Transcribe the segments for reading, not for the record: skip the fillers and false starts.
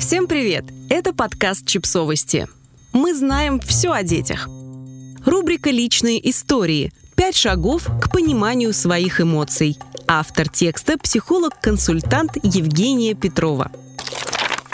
Всем привет! Это подкаст «Чипсовости». Мы знаем все о детях. Рубрика «Личные истории». 5 шагов к пониманию своих эмоций. Автор текста – психолог-консультант Евгения Петрова.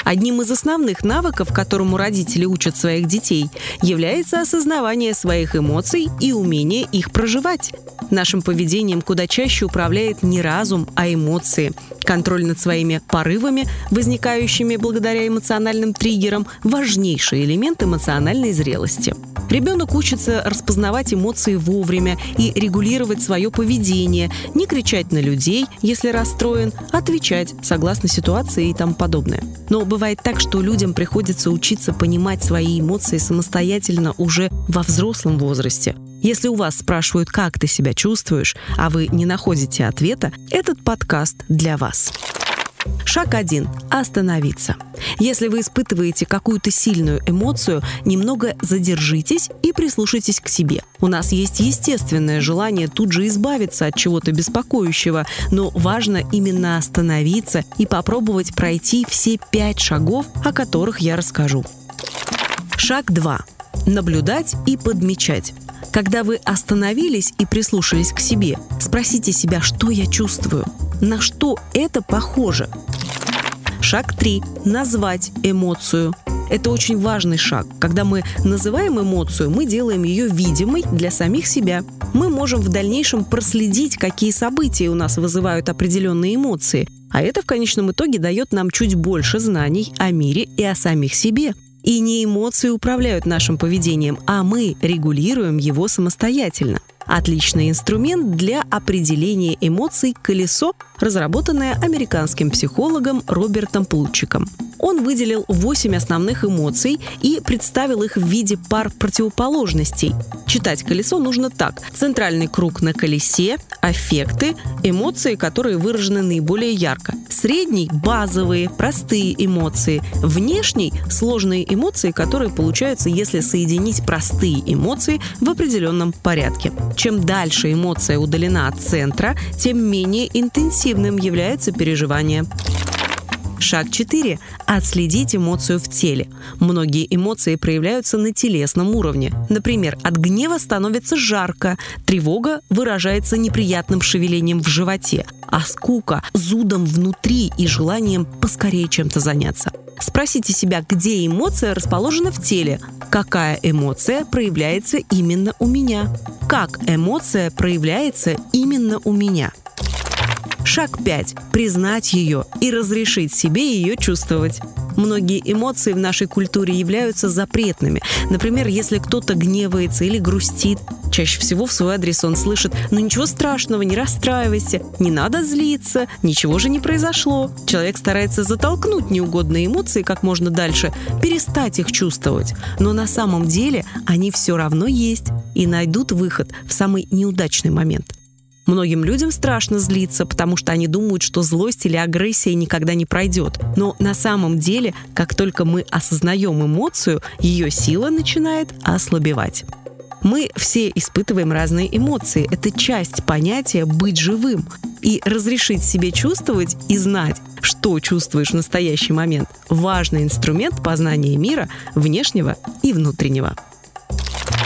Одним из основных навыков, которому родители учат своих детей, является осознавание своих эмоций и умение их проживать. Нашим поведением куда чаще управляет не разум, а эмоции. Контроль над своими порывами, возникающими благодаря эмоциональным триггерам, важнейший элемент эмоциональной зрелости. Ребенок учится распознавать эмоции вовремя и регулировать свое поведение, не кричать на людей, если расстроен, отвечать согласно ситуации и тому подобное. Но бывает так, что людям приходится учиться понимать свои эмоции самостоятельно уже во взрослом возрасте. Если у вас спрашивают, как ты себя чувствуешь, а вы не находите ответа, этот подкаст для вас. Шаг 1. Остановиться. Если вы испытываете какую-то сильную эмоцию, немного задержитесь и прислушайтесь к себе. У нас есть естественное желание тут же избавиться от чего-то беспокоящего, но важно именно остановиться и попробовать пройти все 5 шагов, о которых я расскажу. Шаг 2. Наблюдать и подмечать. Когда вы остановились и прислушались к себе, спросите себя, что я чувствую, на что это похоже. Шаг 3. Назвать эмоцию. Это очень важный шаг. Когда мы называем эмоцию, мы делаем ее видимой для самих себя. Мы можем в дальнейшем проследить, какие события у нас вызывают определенные эмоции, а это в конечном итоге дает нам чуть больше знаний о мире и о самих себе. И не эмоции управляют нашим поведением, а мы регулируем его самостоятельно. Отличный инструмент для определения эмоций – колесо, разработанное американским психологом Робертом Плутчиком. Он выделил 8 основных эмоций и представил их в виде пар противоположностей. Читать колесо нужно так. Центральный круг на колесе – аффекты, эмоции, которые выражены наиболее ярко. Средний – базовые, простые эмоции. Внешний – сложные эмоции, которые получаются, если соединить простые эмоции в определенном порядке. Чем дальше эмоция удалена от центра, тем менее интенсивным является переживание. Шаг 4. Отследить эмоцию в теле. Многие эмоции проявляются на телесном уровне. Например, от гнева становится жарко, тревога выражается неприятным шевелением в животе, а скука – зудом внутри и желанием поскорее чем-то заняться. Спросите себя, где эмоция расположена в теле, какая эмоция проявляется именно у меня, как эмоция проявляется именно у меня. Шаг 5. Признать ее и разрешить себе ее чувствовать. Многие эмоции в нашей культуре являются запретными. Например, если кто-то гневается или грустит, чаще всего в свой адрес он слышит: «Ну ничего страшного, не расстраивайся, не надо злиться, ничего же не произошло». Человек старается затолкнуть неугодные эмоции как можно дальше, перестать их чувствовать. Но на самом деле они все равно есть и найдут выход в самый неудачный момент. Многим людям страшно злиться, потому что они думают, что злость или агрессия никогда не пройдет. Но на самом деле, как только мы осознаем эмоцию, ее сила начинает ослабевать. Мы все испытываем разные эмоции. Это часть понятия «быть живым». И разрешить себе чувствовать и знать, что чувствуешь в настоящий момент – важный инструмент познания мира внешнего и внутреннего.